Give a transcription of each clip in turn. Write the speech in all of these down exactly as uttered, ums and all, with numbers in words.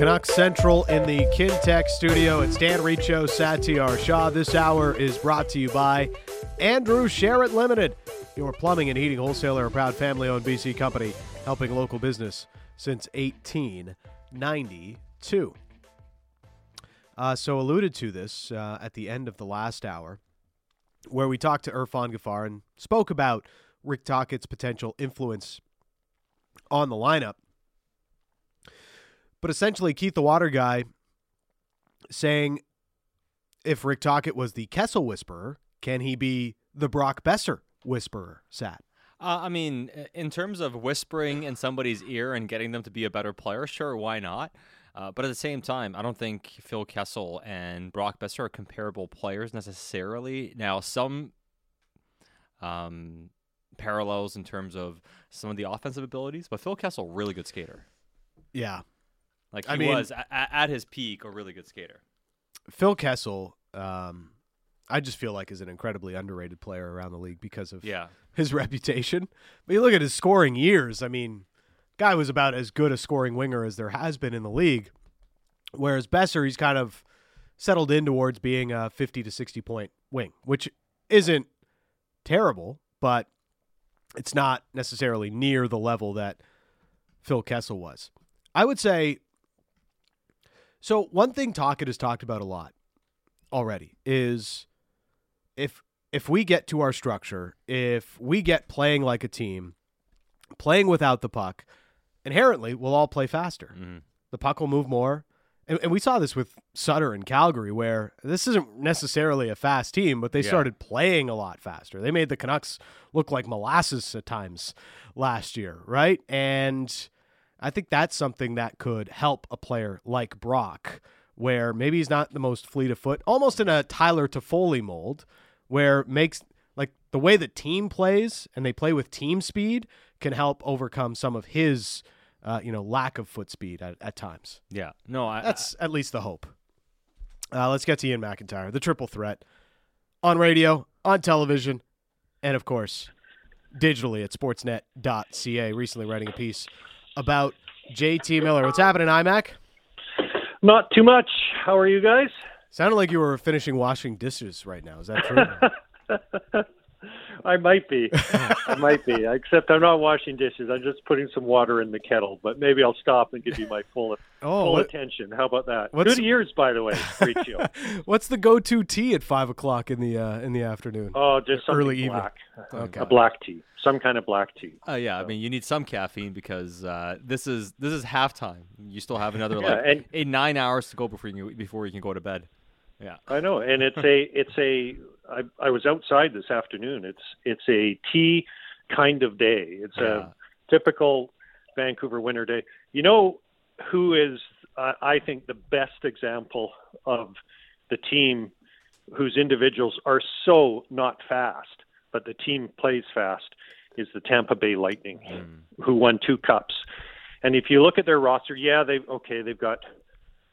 Canucks Central in the Kintec studio. It's Dan Riccio, Satyar Shah. This hour is brought to you by Andrew Sherritt Limited, your plumbing and heating wholesaler, a proud family-owned B C company, helping local business since eighteen ninety-two. Uh, so alluded to this uh, at the end of the last hour, where we talked to Irfan Ghaffar and spoke about Rick Tocchet's potential influence on the lineup. But essentially, Keith the Water Guy saying, if Rick Tocchet was the Kessel whisperer, can he be the Brock Boeser whisperer, Sat? Uh, I mean, in terms of whispering in somebody's ear and getting them to be a better player, sure, why not? Uh, but at the same time, I don't think Phil Kessel and Brock Boeser are comparable players necessarily. Now, some um, parallels in terms of some of the offensive abilities, but Phil Kessel, really good skater. Yeah. Like, he I mean, was, at, at his peak, a really good skater. Phil Kessel, um, I just feel like is an incredibly underrated player around the league because of yeah. his reputation. But you look at his scoring years, I mean, guy was about as good a scoring winger as there has been in the league, whereas Boeser, he's kind of settled in towards being a fifty to sixty point wing, which isn't terrible, but it's not necessarily near the level that Phil Kessel was. I would say... So one thing Tocchet has talked about a lot already is if if we get to our structure, if we get playing like a team, playing without the puck, inherently we'll all play faster. Mm-hmm. The puck will move more. And, and we saw this with Sutter in Calgary, where this isn't necessarily a fast team, but they yeah. started playing a lot faster. They made the Canucks look like molasses at times last year, right? And... I think that's something that could help a player like Brock, where maybe he's not the most fleet of foot, almost in a Tyler Toffoli mold, where makes like the way the team plays and they play with team speed can help overcome some of his, uh, you know, lack of foot speed at, at times. Yeah, no, I, that's I, at least the hope. Uh, let's get to Ian MacIntyre, the triple threat on radio, on television, and of course, digitally at sportsnet dot c a. Recently writing a piece about J T Miller. What's happening, iMac? Not too much. How are you guys? Sounded like you were finishing washing dishes right now. Is that true? I might be. I might be. Except I'm not washing dishes. I'm just putting some water in the kettle. But maybe I'll stop and give you my full, oh, full what, attention. How about that? Good ears, by the way. Riccio. What's the go-to tea at five o'clock in the uh, in the afternoon? Oh, just something early black. Evening. Okay. A black tea. Some kind of black tea. Oh uh, yeah. So. I mean, you need some caffeine because uh, this is this is halftime. You still have another yeah, like and- eight nine hours to go before you before you can go to bed. Yeah, I know, and it's a it's a. I, I was outside this afternoon. It's it's a tea kind of day. It's yeah. a typical Vancouver winter day. You know who is uh, I think the best example of the team whose individuals are so not fast, but the team plays fast, is the Tampa Bay Lightning, mm. who won two cups. And if you look at their roster, yeah, they okay, they've got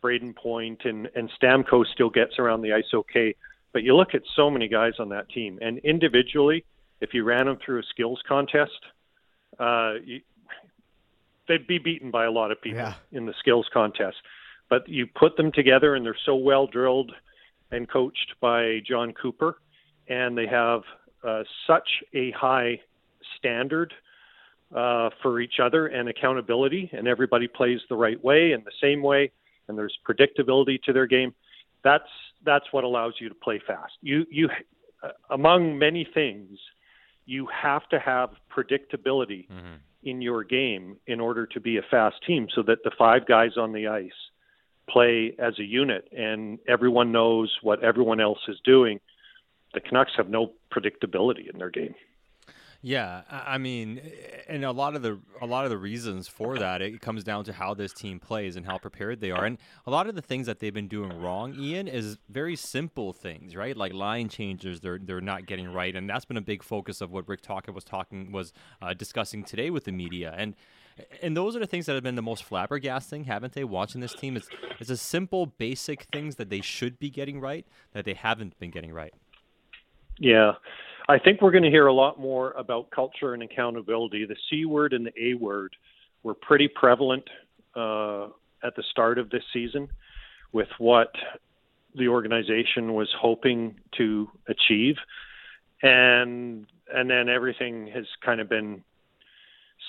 Braden Point and, and Stamkos still gets around the ice okay. But you look at so many guys on that team. And individually, if you ran them through a skills contest, uh, you, they'd be beaten by a lot of people yeah. in the skills contest. But you put them together, and they're so well drilled and coached by John Cooper. And they have uh, such a high standard uh, for each other and accountability. And everybody plays the right way and the same way. And there's predictability to their game. That's that's what allows you to play fast. You you uh, among many things, you have to have predictability mm-hmm. in your game in order to be a fast team, so that the five guys on the ice play as a unit and everyone knows what everyone else is doing. The Canucks have no predictability in their game. Yeah, I mean, and a lot of the a lot of the reasons for that, it comes down to how this team plays and how prepared they are. And a lot of the things that they've been doing wrong, Ian, is very simple things, right? Like line changes, they're they're not getting right, and that's been a big focus of what Rick Tocchet was talking was uh, discussing today with the media. And and those are the things that have been the most flabbergasting, haven't they? Watching this team, it's it's a simple, basic things that they should be getting right that they haven't been getting right. Yeah. I think we're going to hear a lot more about culture and accountability. The C word and the A word were pretty prevalent uh, at the start of this season with what the organization was hoping to achieve. And and then everything has kind of been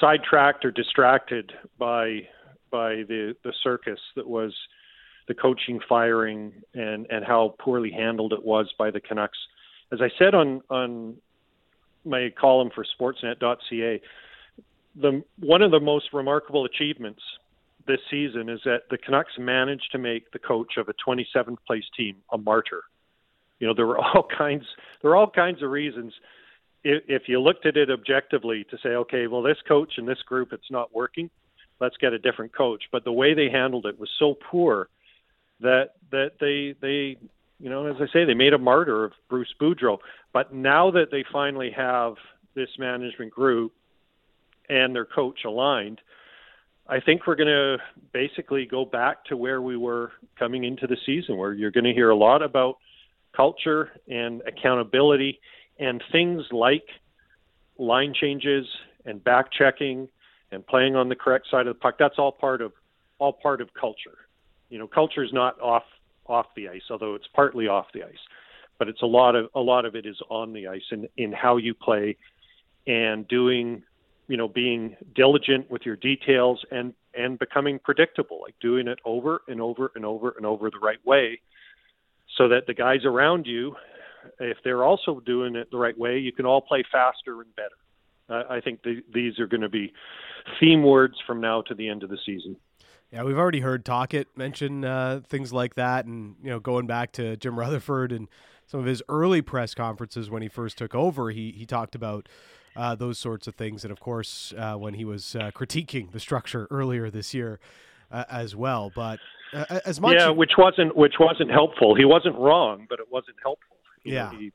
sidetracked or distracted by by the, the circus that was the coaching firing and, and how poorly handled it was by the Canucks. As I said on, on my column for Sportsnet dot C A, the one of the most remarkable achievements this season is that the Canucks managed to make the coach of a twenty-seventh place team a martyr. You know, there were all kinds, there were all kinds of reasons. If, if you looked at it objectively to say, okay, well, this coach and this group, it's not working. Let's get a different coach. But the way they handled it was so poor that, that they, they, you know, as I say, they made a martyr of Bruce Boudreau. But now that they finally have this management group and their coach aligned, I think we're going to basically go back to where we were coming into the season, where you're going to hear a lot about culture and accountability and things like line changes and back checking and playing on the correct side of the puck. That's all part of all part of culture. You know, culture is not off off the ice, although it's partly off the ice, but it's a lot of a lot of it is on the ice in, in how you play and doing, you know, being diligent with your details and, and becoming predictable, like doing it over and over and over and over the right way so that the guys around you, if they're also doing it the right way, you can all play faster and better. Uh, I think the, these are going to be theme words from now to the end of the season. Yeah, we've already heard Tocchet mention uh, things like that, and you know, going back to Jim Rutherford and some of his early press conferences when he first took over, he he talked about Uh, those sorts of things. And of course, uh, when he was uh, critiquing the structure earlier this year uh, as well, but uh, as much. Yeah, which wasn't, which wasn't helpful. He wasn't wrong, but it wasn't helpful. You yeah. Know, he,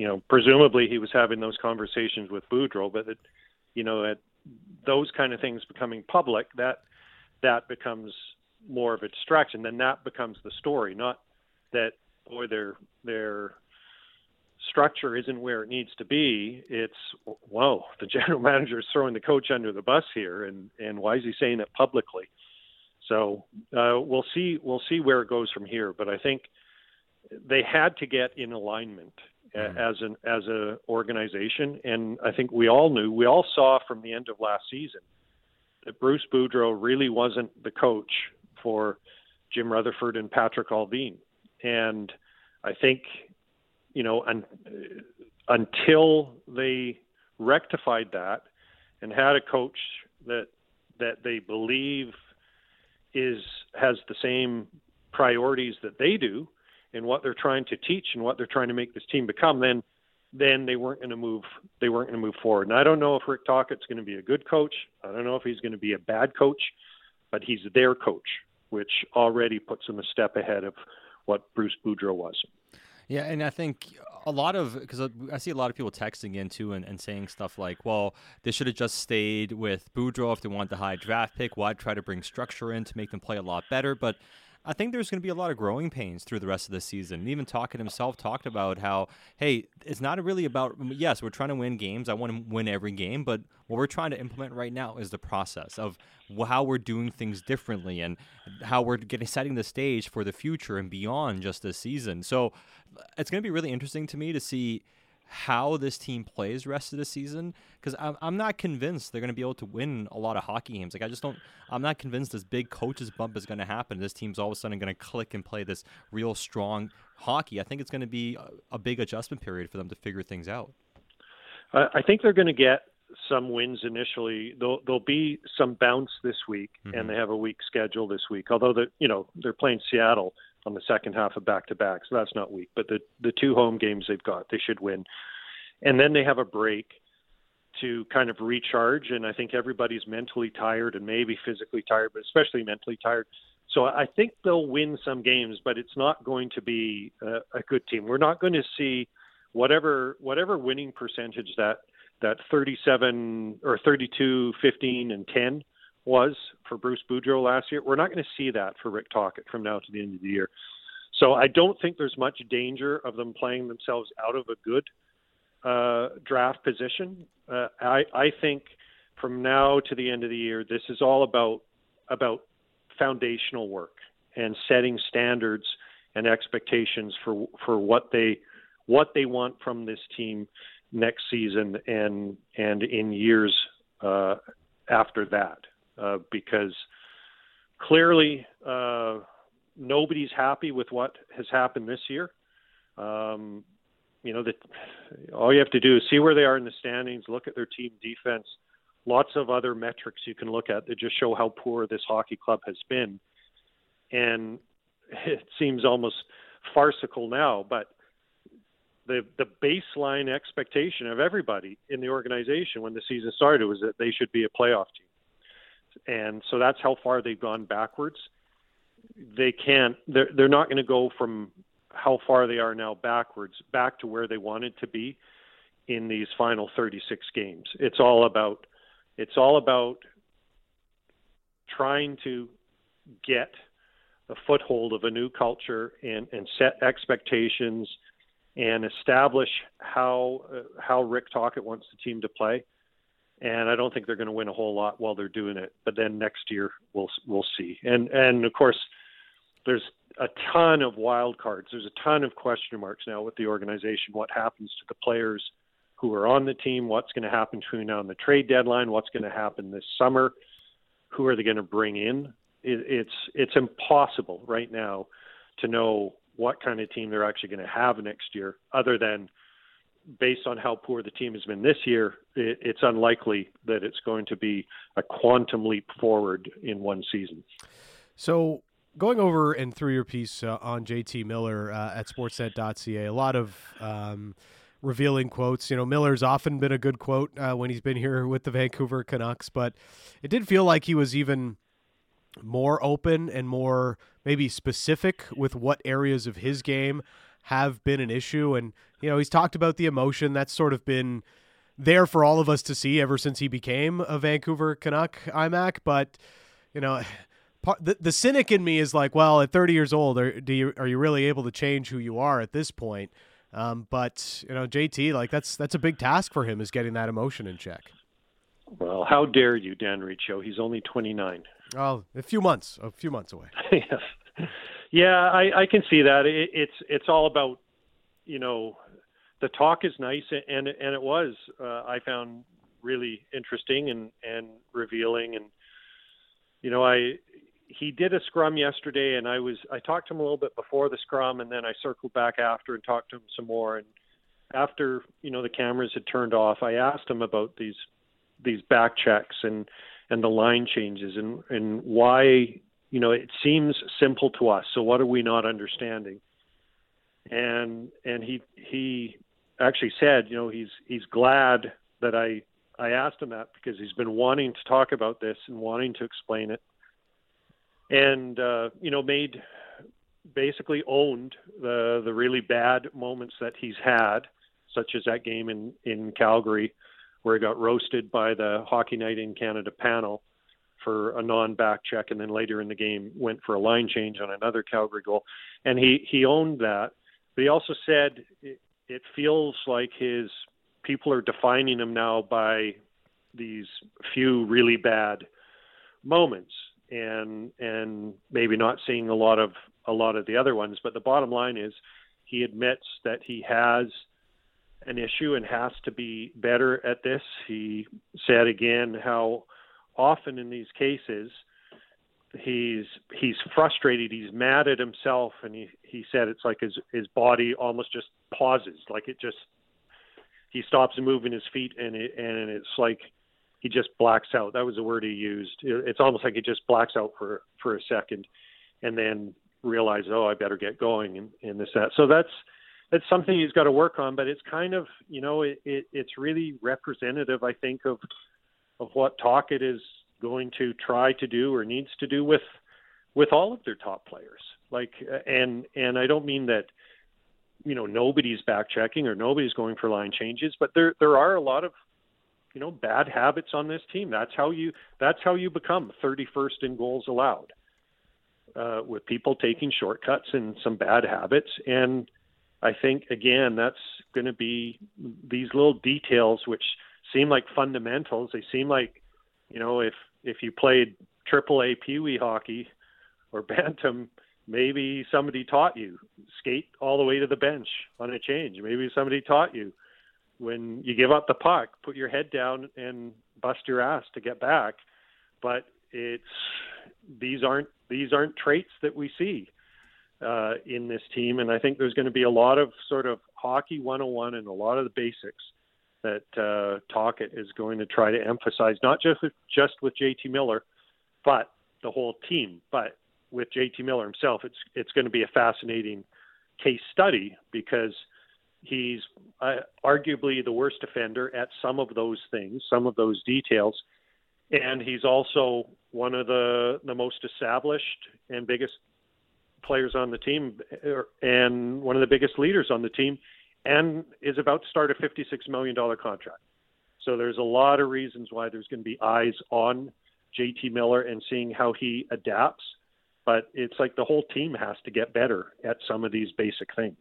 you know, presumably he was having those conversations with Boudreau, but it, you know, at those kind of things becoming public, that, that becomes more of a distraction. Then that becomes the story, not that, boy, they're, they're, structure isn't where it needs to be. It's, whoa, the general manager is throwing the coach under the bus here, and, and why is he saying that publicly? So uh, we'll see we'll see where it goes from here. But I think they had to get in alignment mm-hmm. as an as a organization, and I think we all knew, we all saw from the end of last season that Bruce Boudreau really wasn't the coach for Jim Rutherford and Patrick Allvin, and I think. You know, un- until they rectified that and had a coach that that they believe is has the same priorities that they do and what they're trying to teach and what they're trying to make this team become, then then they weren't going to move. They weren't going to move forward. And I don't know if Rick Tocchet's going to be a good coach. I don't know if he's going to be a bad coach, but he's their coach, which already puts him a step ahead of what Bruce Boudreau was. Yeah, and I think a lot of, because I see a lot of people texting in too and, and saying stuff like, well, they should have just stayed with Boudreau if they want the high draft pick. Why try to bring structure in to make them play a lot better? But I think there's going to be a lot of growing pains through the rest of the season. And even Tocchet himself talked about how, hey, it's not really about, yes, we're trying to win games. I want to win every game. But what we're trying to implement right now is the process of how we're doing things differently and how we're getting setting the stage for the future and beyond just this season. So it's going to be really interesting to me to see how this team plays rest of the season, because I'm, I'm not convinced they're going to be able to win a lot of hockey games. Like, I just don't, I'm not convinced this big coach's bump is going to happen. This team's all of a sudden going to click and play this real strong hockey. I think it's going to be a, a big adjustment period for them to figure things out. I, I think they're going to get some wins initially. There'll, there'll be some bounce this week, mm-hmm. and they have a weak schedule this week, although the, you know, they're playing Seattle on the second half of back-to-back, so that's not weak. But the, the two home games they've got, they should win. And then they have a break to kind of recharge, and I think everybody's mentally tired and maybe physically tired, but especially mentally tired. So I think they'll win some games, but it's not going to be a, a good team. We're not going to see whatever whatever winning percentage that, that thirty-seven or thirty-two, fifteen, and ten was for Bruce Boudreau last year. We're not going to see that for Rick Tocchet from now to the end of the year. So I don't think there's much danger of them playing themselves out of a good uh, draft position. Uh, I, I think from now to the end of the year, this is all about about foundational work and setting standards and expectations for for what they what they want from this team next season and and in years uh, after that, uh, because clearly uh, nobody's happy with what has happened this year. Um, you know, the, all you have to do is see where they are in the standings, look at their team defense, lots of other metrics you can look at that just show how poor this hockey club has been. And it seems almost farcical now, but the the baseline expectation of everybody in the organization when the season started was that they should be a playoff team. And so that's how far they've gone backwards. They can't, they're, they're not going to go from how far they are now backwards back to where they wanted to be in these final thirty-six games. It's all about, it's all about trying to get a foothold of a new culture and, and set expectations and establish how uh, how Rick Tocchet wants the team to play. And I don't think they're going to win a whole lot while they're doing it. But then next year we'll we'll see. And and of course there's a ton of wild cards. There's a ton of question marks now with the organization. What happens to the players who are on the team? What's going to happen between now and the trade deadline? What's going to happen this summer? Who are they going to bring in? It, it's it's impossible right now to know what kind of team they're actually going to have next year, other than based on how poor the team has been this year, it, it's unlikely that it's going to be a quantum leap forward in one season. So going over and through your piece uh, on J T. Miller uh, at Sportsnet dot C A, a lot of um, revealing quotes. You know, Miller's often been a good quote uh, when he's been here with the Vancouver Canucks, but it did feel like he was even more open and more maybe specific with what areas of his game have been an issue. And, you know, he's talked about the emotion that's sort of been there for all of us to see ever since he became a Vancouver Canuck I M A C. But, you know, part, the, the cynic in me is like, well, at thirty years old, are, do you, are you really able to change who you are at this point? Um, but, you know, J T, like that's, that's a big task for him, is getting that emotion in check. Well, how dare you, Dan Riccio? He's only twenty-nine. Oh, a few months, a few months away. Yes. Yeah, I, I can see that. It, it's it's all about, you know, the talk is nice, and and it was uh, I found really interesting and, and revealing, and you know I he did a scrum yesterday, and I was I talked to him a little bit before the scrum, and then I circled back after and talked to him some more, and after you know the cameras had turned off, I asked him about these these back checks and. and the line changes and, and why, you know, it seems simple to us. So what are we not understanding? And, and he, he actually said, you know, he's, he's glad that I, I asked him that, because he's been wanting to talk about this and wanting to explain it, and, uh, you know, made basically owned the, the really bad moments that he's had, such as that game in, in Calgary, where he got roasted by the Hockey Night in Canada panel for a non-back check, and then later in the game went for a line change on another Calgary goal. And he, he owned that. But he also said it, it feels like his people are defining him now by these few really bad moments, and and maybe not seeing a lot of a lot of the other ones. But the bottom line is he admits that he has an issue and has to be better at this. He said again how often in these cases he's he's frustrated, he's mad at himself, and he, he said it's like his, his body almost just pauses, like it just he stops moving his feet, and it, and it's like he just blacks out. That was the word he used. It's almost like he just blacks out for for a second, and then realizes, oh, I better get going, and, and this that. So that's. That's something he's got to work on, but it's kind of, you know, it, it, it's really representative, I think, of of what Tocchet is going to try to do or needs to do with with all of their top players. Like, and and I don't mean that, you know, nobody's back checking or nobody's going for line changes, but there there are a lot of, you know, bad habits on this team. That's how you that's how you become thirty-first in goals allowed, uh, with people taking shortcuts and some bad habits. And I think, again, that's going to be these little details which seem like fundamentals. They seem like, you know, if if you played triple A Pee Wee hockey or bantam, maybe somebody taught you skate all the way to the bench on a change. Maybe somebody taught you when you give up the puck, put your head down and bust your ass to get back. But it's these aren't these aren't traits that we see uh, in this team. And I think there's going to be a lot of sort of hockey one oh one and a lot of the basics that uh, Tocchet is going to try to emphasize, not just with, just with J T. Miller, but the whole team. But with J T. Miller himself, it's it's going to be a fascinating case study because he's uh, arguably the worst offender at some of those things, some of those details. And he's also one of the, the most established and biggest players on the team and one of the biggest leaders on the team, and is about to start a fifty-six million dollars contract. So there's a lot of reasons why there's going to be eyes on J T. Miller and seeing how he adapts. But it's like the whole team has to get better at some of these basic things.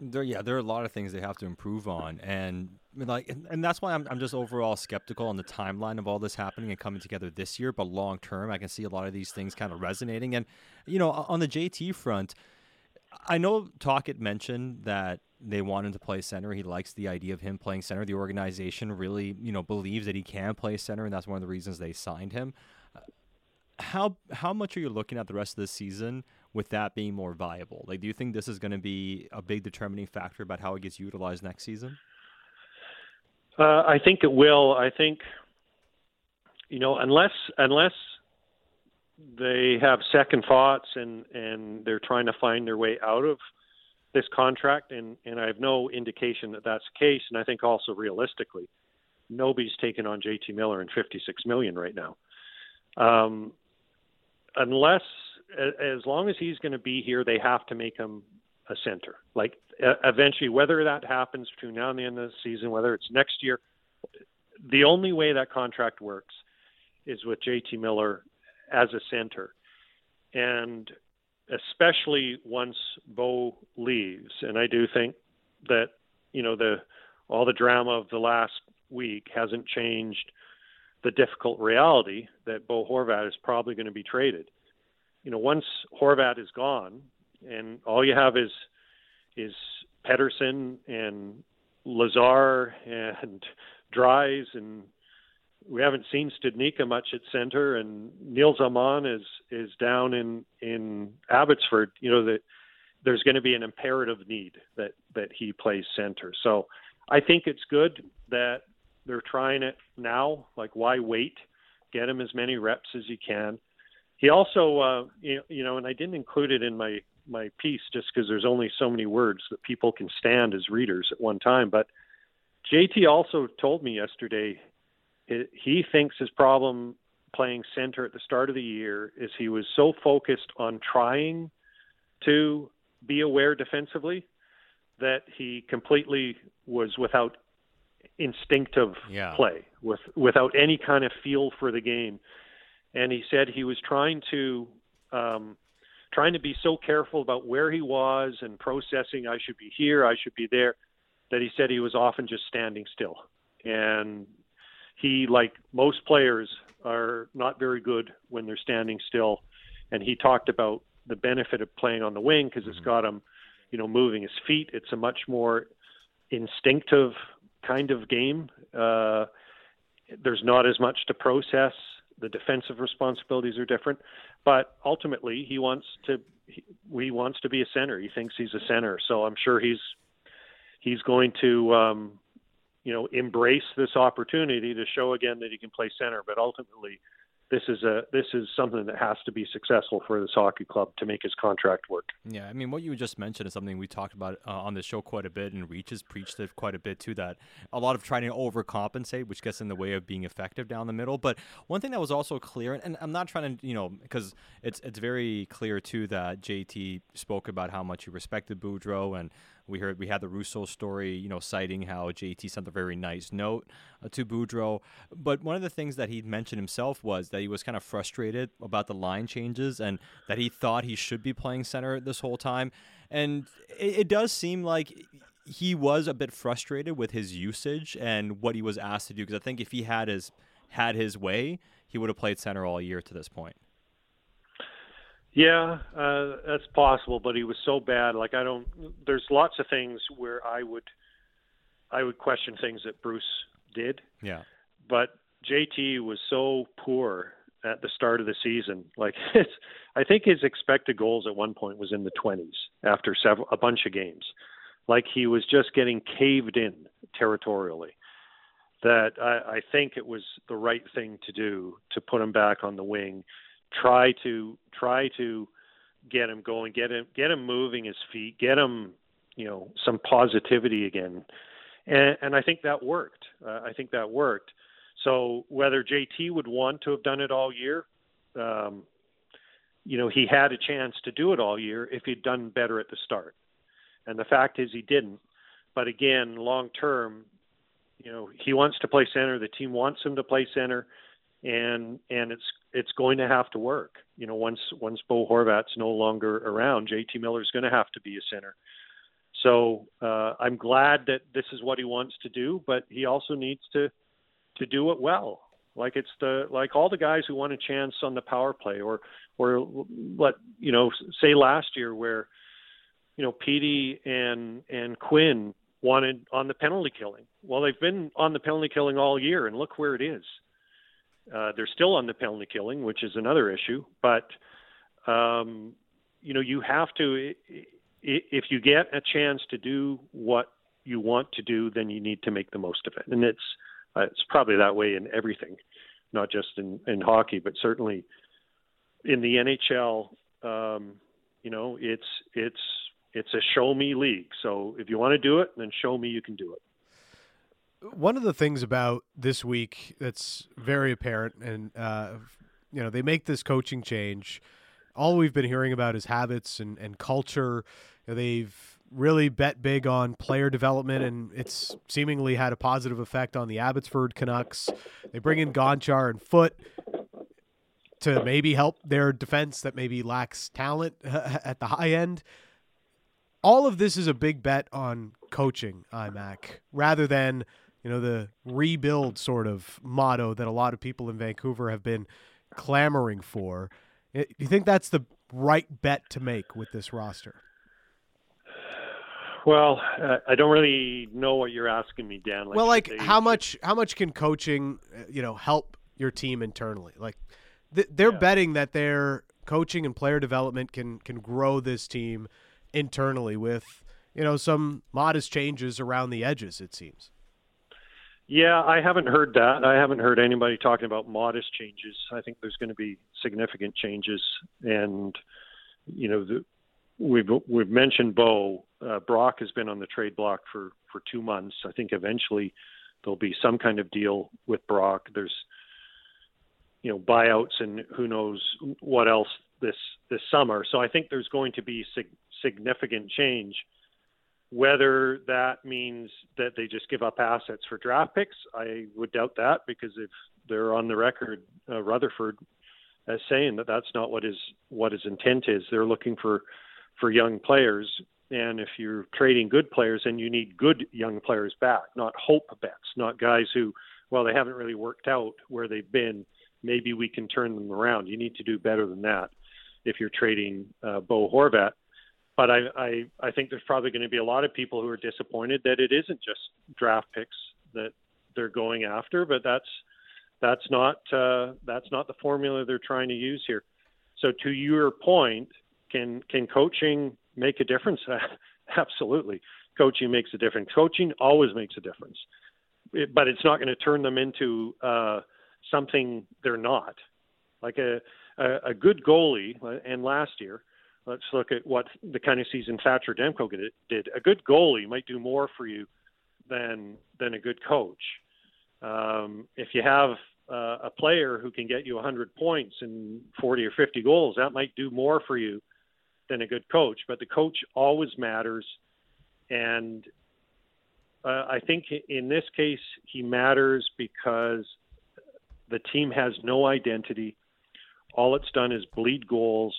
There, yeah, there are a lot of things they have to improve on, and like, and, and that's why I'm, I'm just overall skeptical on the timeline of all this happening and coming together this year. But long term, I can see a lot of these things kind of resonating. And you know, on the J T front, I know Tocchet mentioned that they want him to play center. He likes the idea of him playing center. The organization really, you know, believes that he can play center, and that's one of the reasons they signed him. How how much are you looking at the rest of the season with that being more viable? Like, do you think this is going to be a big determining factor about how it gets utilized next season? Uh, I think it will. I think, you know, unless unless they have second thoughts and, and they're trying to find their way out of this contract, and, and I have no indication that that's the case, and I think also realistically, nobody's taking on J T. Miller in fifty-six million dollars right now. Um, unless, as long as he's going to be here, they have to make him a center. Like eventually, whether that happens between now and the end of the season, whether it's next year, the only way that contract works is with J T. Miller as a center. And especially once Bo leaves. And I do think that, you know, the, all the drama of the last week hasn't changed the difficult reality that Bo Horvat is probably going to be traded. You know, once Horvat is gone and all you have is is Pedersen and Lazar and Dries, and we haven't seen Stydnicka much at center, and Nils Åman is is down in, in Abbotsford, you know, that there's going to be an imperative need that, that he plays center. So I think it's good that they're trying it now. Like, why wait? Get him as many reps as you can. He also, uh, you, you know, and I didn't include it in my, my piece just because there's only so many words that people can stand as readers at one time. But J T also told me yesterday it, he thinks his problem playing center at the start of the year is he was so focused on trying to be aware defensively that he completely was without instinctive yeah. play with without any kind of feel for the game. And he said he was trying to um, trying to be so careful about where he was and processing, I should be here, I should be there, that he said he was often just standing still. And he, like most players, are not very good when they're standing still. And he talked about the benefit of playing on the wing because mm-hmm. it's got him, you know, moving his feet. It's a much more instinctive kind of game. Uh, there's not as much to process. The defensive responsibilities are different, but ultimately he wants to, he, he wants to be a center. He thinks he's a center. So I'm sure he's, he's going to, um, you know, embrace this opportunity to show again that he can play center. But ultimately this is a, this is something that has to be successful for this hockey club to make his contract work. Yeah. I mean, what you just mentioned is something we talked about uh, on the show quite a bit, and Reach has preached it quite a bit too, that a lot of trying to overcompensate, which gets in the way of being effective down the middle. But one thing that was also clear, and I'm not trying to, you know, because it's, it's very clear too that J T spoke about how much he respected Boudreau, and we heard we had the Russo story, you know, citing how J T sent a very nice note uh, to Boudreau. But one of the things that he mentioned himself was that he was kind of frustrated about the line changes and that he thought he should be playing center this whole time. And it, it does seem like he was a bit frustrated with his usage and what he was asked to do, because I think if he had his had his way, he would have played center all year to this point. Yeah, uh, that's possible, but he was so bad. Like, I don't, there's lots of things where I would, I would question things that Bruce did. Yeah. But J T was so poor at the start of the season. Like, it's, I think his expected goals at one point was in the twenties after several, a bunch of games. Like, he was just getting caved in territorially. That I, I think it was the right thing to do to put him back on the wing. Try to try to get him going, get him get him moving his feet, get him, you know, some positivity again, and, and I think that worked. Uh, I think that worked. So whether J T would want to have done it all year, um, you know, he had a chance to do it all year if he'd done better at the start, and the fact is he didn't. But again, long term, you know, he wants to play center. The team wants him to play center. And and it's it's going to have to work. You know, once once Bo Horvat's no longer around, J T Miller's going to have to be a center. So uh, I'm glad that this is what he wants to do, but he also needs to to do it well. Like it's the like all the guys who want a chance on the power play, or or let you know, say last year where you know Petey and and Quinn wanted on the penalty killing. Well, they've been on the penalty killing all year, and look where it is. Uh, they're still on the penalty killing, which is another issue. But, um, you know, you have to, if you get a chance to do what you want to do, then you need to make the most of it. And it's uh, it's probably that way in everything, not just in, in hockey, but certainly in the N H L, um, you know, it's, it's, it's a show me league. So if you want to do it, then show me you can do it. One of the things about this week that's very apparent, and uh, you know, they make this coaching change. All we've been hearing about is habits and, and culture. You know, they've really bet big on player development, and it's seemingly had a positive effect on the Abbotsford Canucks. They bring in Gonchar and Foote to maybe help their defense that maybe lacks talent at the high end. All of this is a big bet on coaching, I M A C, rather than, you know, the rebuild sort of motto that a lot of people in Vancouver have been clamoring for. Do you think that's the right bet to make with this roster? Well, uh, I don't really know what you're asking me, Dan. Like well, like they, how much how much can coaching, you know, help your team internally? Like th- they're yeah. betting that their coaching and player development can can grow this team internally with, you know, some modest changes around the edges, it seems. Yeah, I haven't heard that. I haven't heard anybody talking about modest changes. I think there's going to be significant changes. And, you know, the, we've we've mentioned Bo. Uh, Brock has been on the trade block for, for two months. I think eventually there'll be some kind of deal with Brock. There's, you know, buyouts and who knows what else this, this summer. So I think there's going to be sig- significant change. Whether that means that they just give up assets for draft picks, I would doubt that, because if they're on the record, uh, Rutherford as saying that that's not what is what his intent is. They're looking for, for young players, and if you're trading good players, and you need good young players back, not hope bets, not guys who, well, they haven't really worked out where they've been. Maybe we can turn them around. You need to do better than that if you're trading uh, Bo Horvat. But I, I, I think there's probably going to be a lot of people who are disappointed that it isn't just draft picks that they're going after, but that's that's not uh, that's not the formula they're trying to use here. So to your point, can can coaching make a difference? Absolutely, coaching makes a difference. Coaching always makes a difference, it, but it's not going to turn them into uh, something they're not. Like a a, a good goalie, and last year. Let's look at what the kind of season Thatcher Demko did. A good goalie might do more for you than than a good coach. Um, if you have uh, a player who can get you one hundred points and forty or fifty goals, that might do more for you than a good coach. But the coach always matters. And uh, I think in this case, he matters because the team has no identity. All it's done is bleed goals.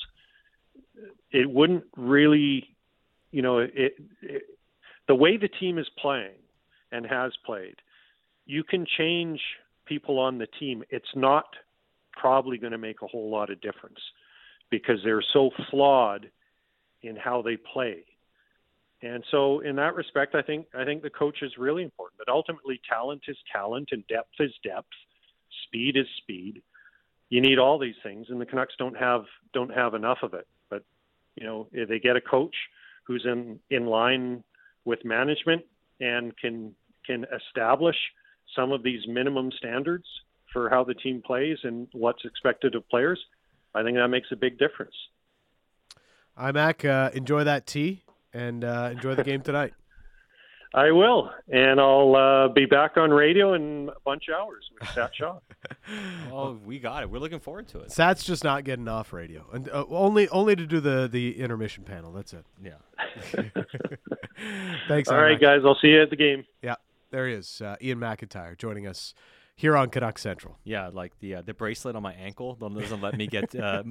It wouldn't really, you know, it, it, the way the team is playing and has played, you can change people on the team. It's not probably going to make a whole lot of difference because they're so flawed in how they play. And so in that respect, I think I think the coach is really important. But ultimately, talent is talent and depth is depth. Speed is speed. You need all these things, and the Canucks don't have don't have enough of it. But, you know, if they get a coach who's in, in line with management and can can establish some of these minimum standards for how the team plays and what's expected of players, I think that makes a big difference. Hi, Mac. Uh, enjoy that tea and uh, enjoy the game tonight. I will, and I'll uh, be back on radio in a bunch of hours with Sat Shaw. Oh, we got it. We're looking forward to it. Sat's just not getting off radio, and uh, only only to do the, the intermission panel. That's it. Yeah. Thanks. All right, guys. I'll see you at the game. Yeah, there he is, uh, Ian MacIntyre, joining us here on Canuck Central. Yeah, like the uh, the bracelet on my ankle doesn't let me get uh,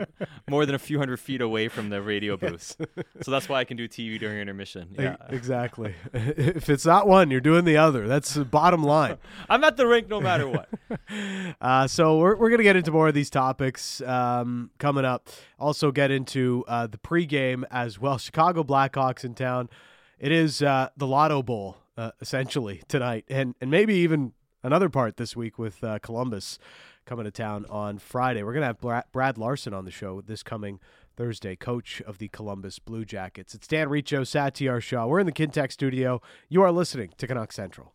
more than a few hundred feet away from the radio booth. Yes. So that's why I can do T V during intermission. Yeah, exactly. If it's not one, you're doing the other. That's the bottom line. I'm at the rink no matter what. uh, so we're we're going to get into more of these topics um, coming up. Also get into uh, the pregame as well. Chicago Blackhawks in town. It is uh, the Lotto Bowl, uh, essentially, tonight. And, and maybe even another part this week with uh, Columbus coming to town on Friday. We're going to have Bra- Brad Larson on the show this coming Thursday, coach of the Columbus Blue Jackets. It's Dan Riccio, Satyar Shah. We're in the Kintec studio. You are listening to Canuck Central.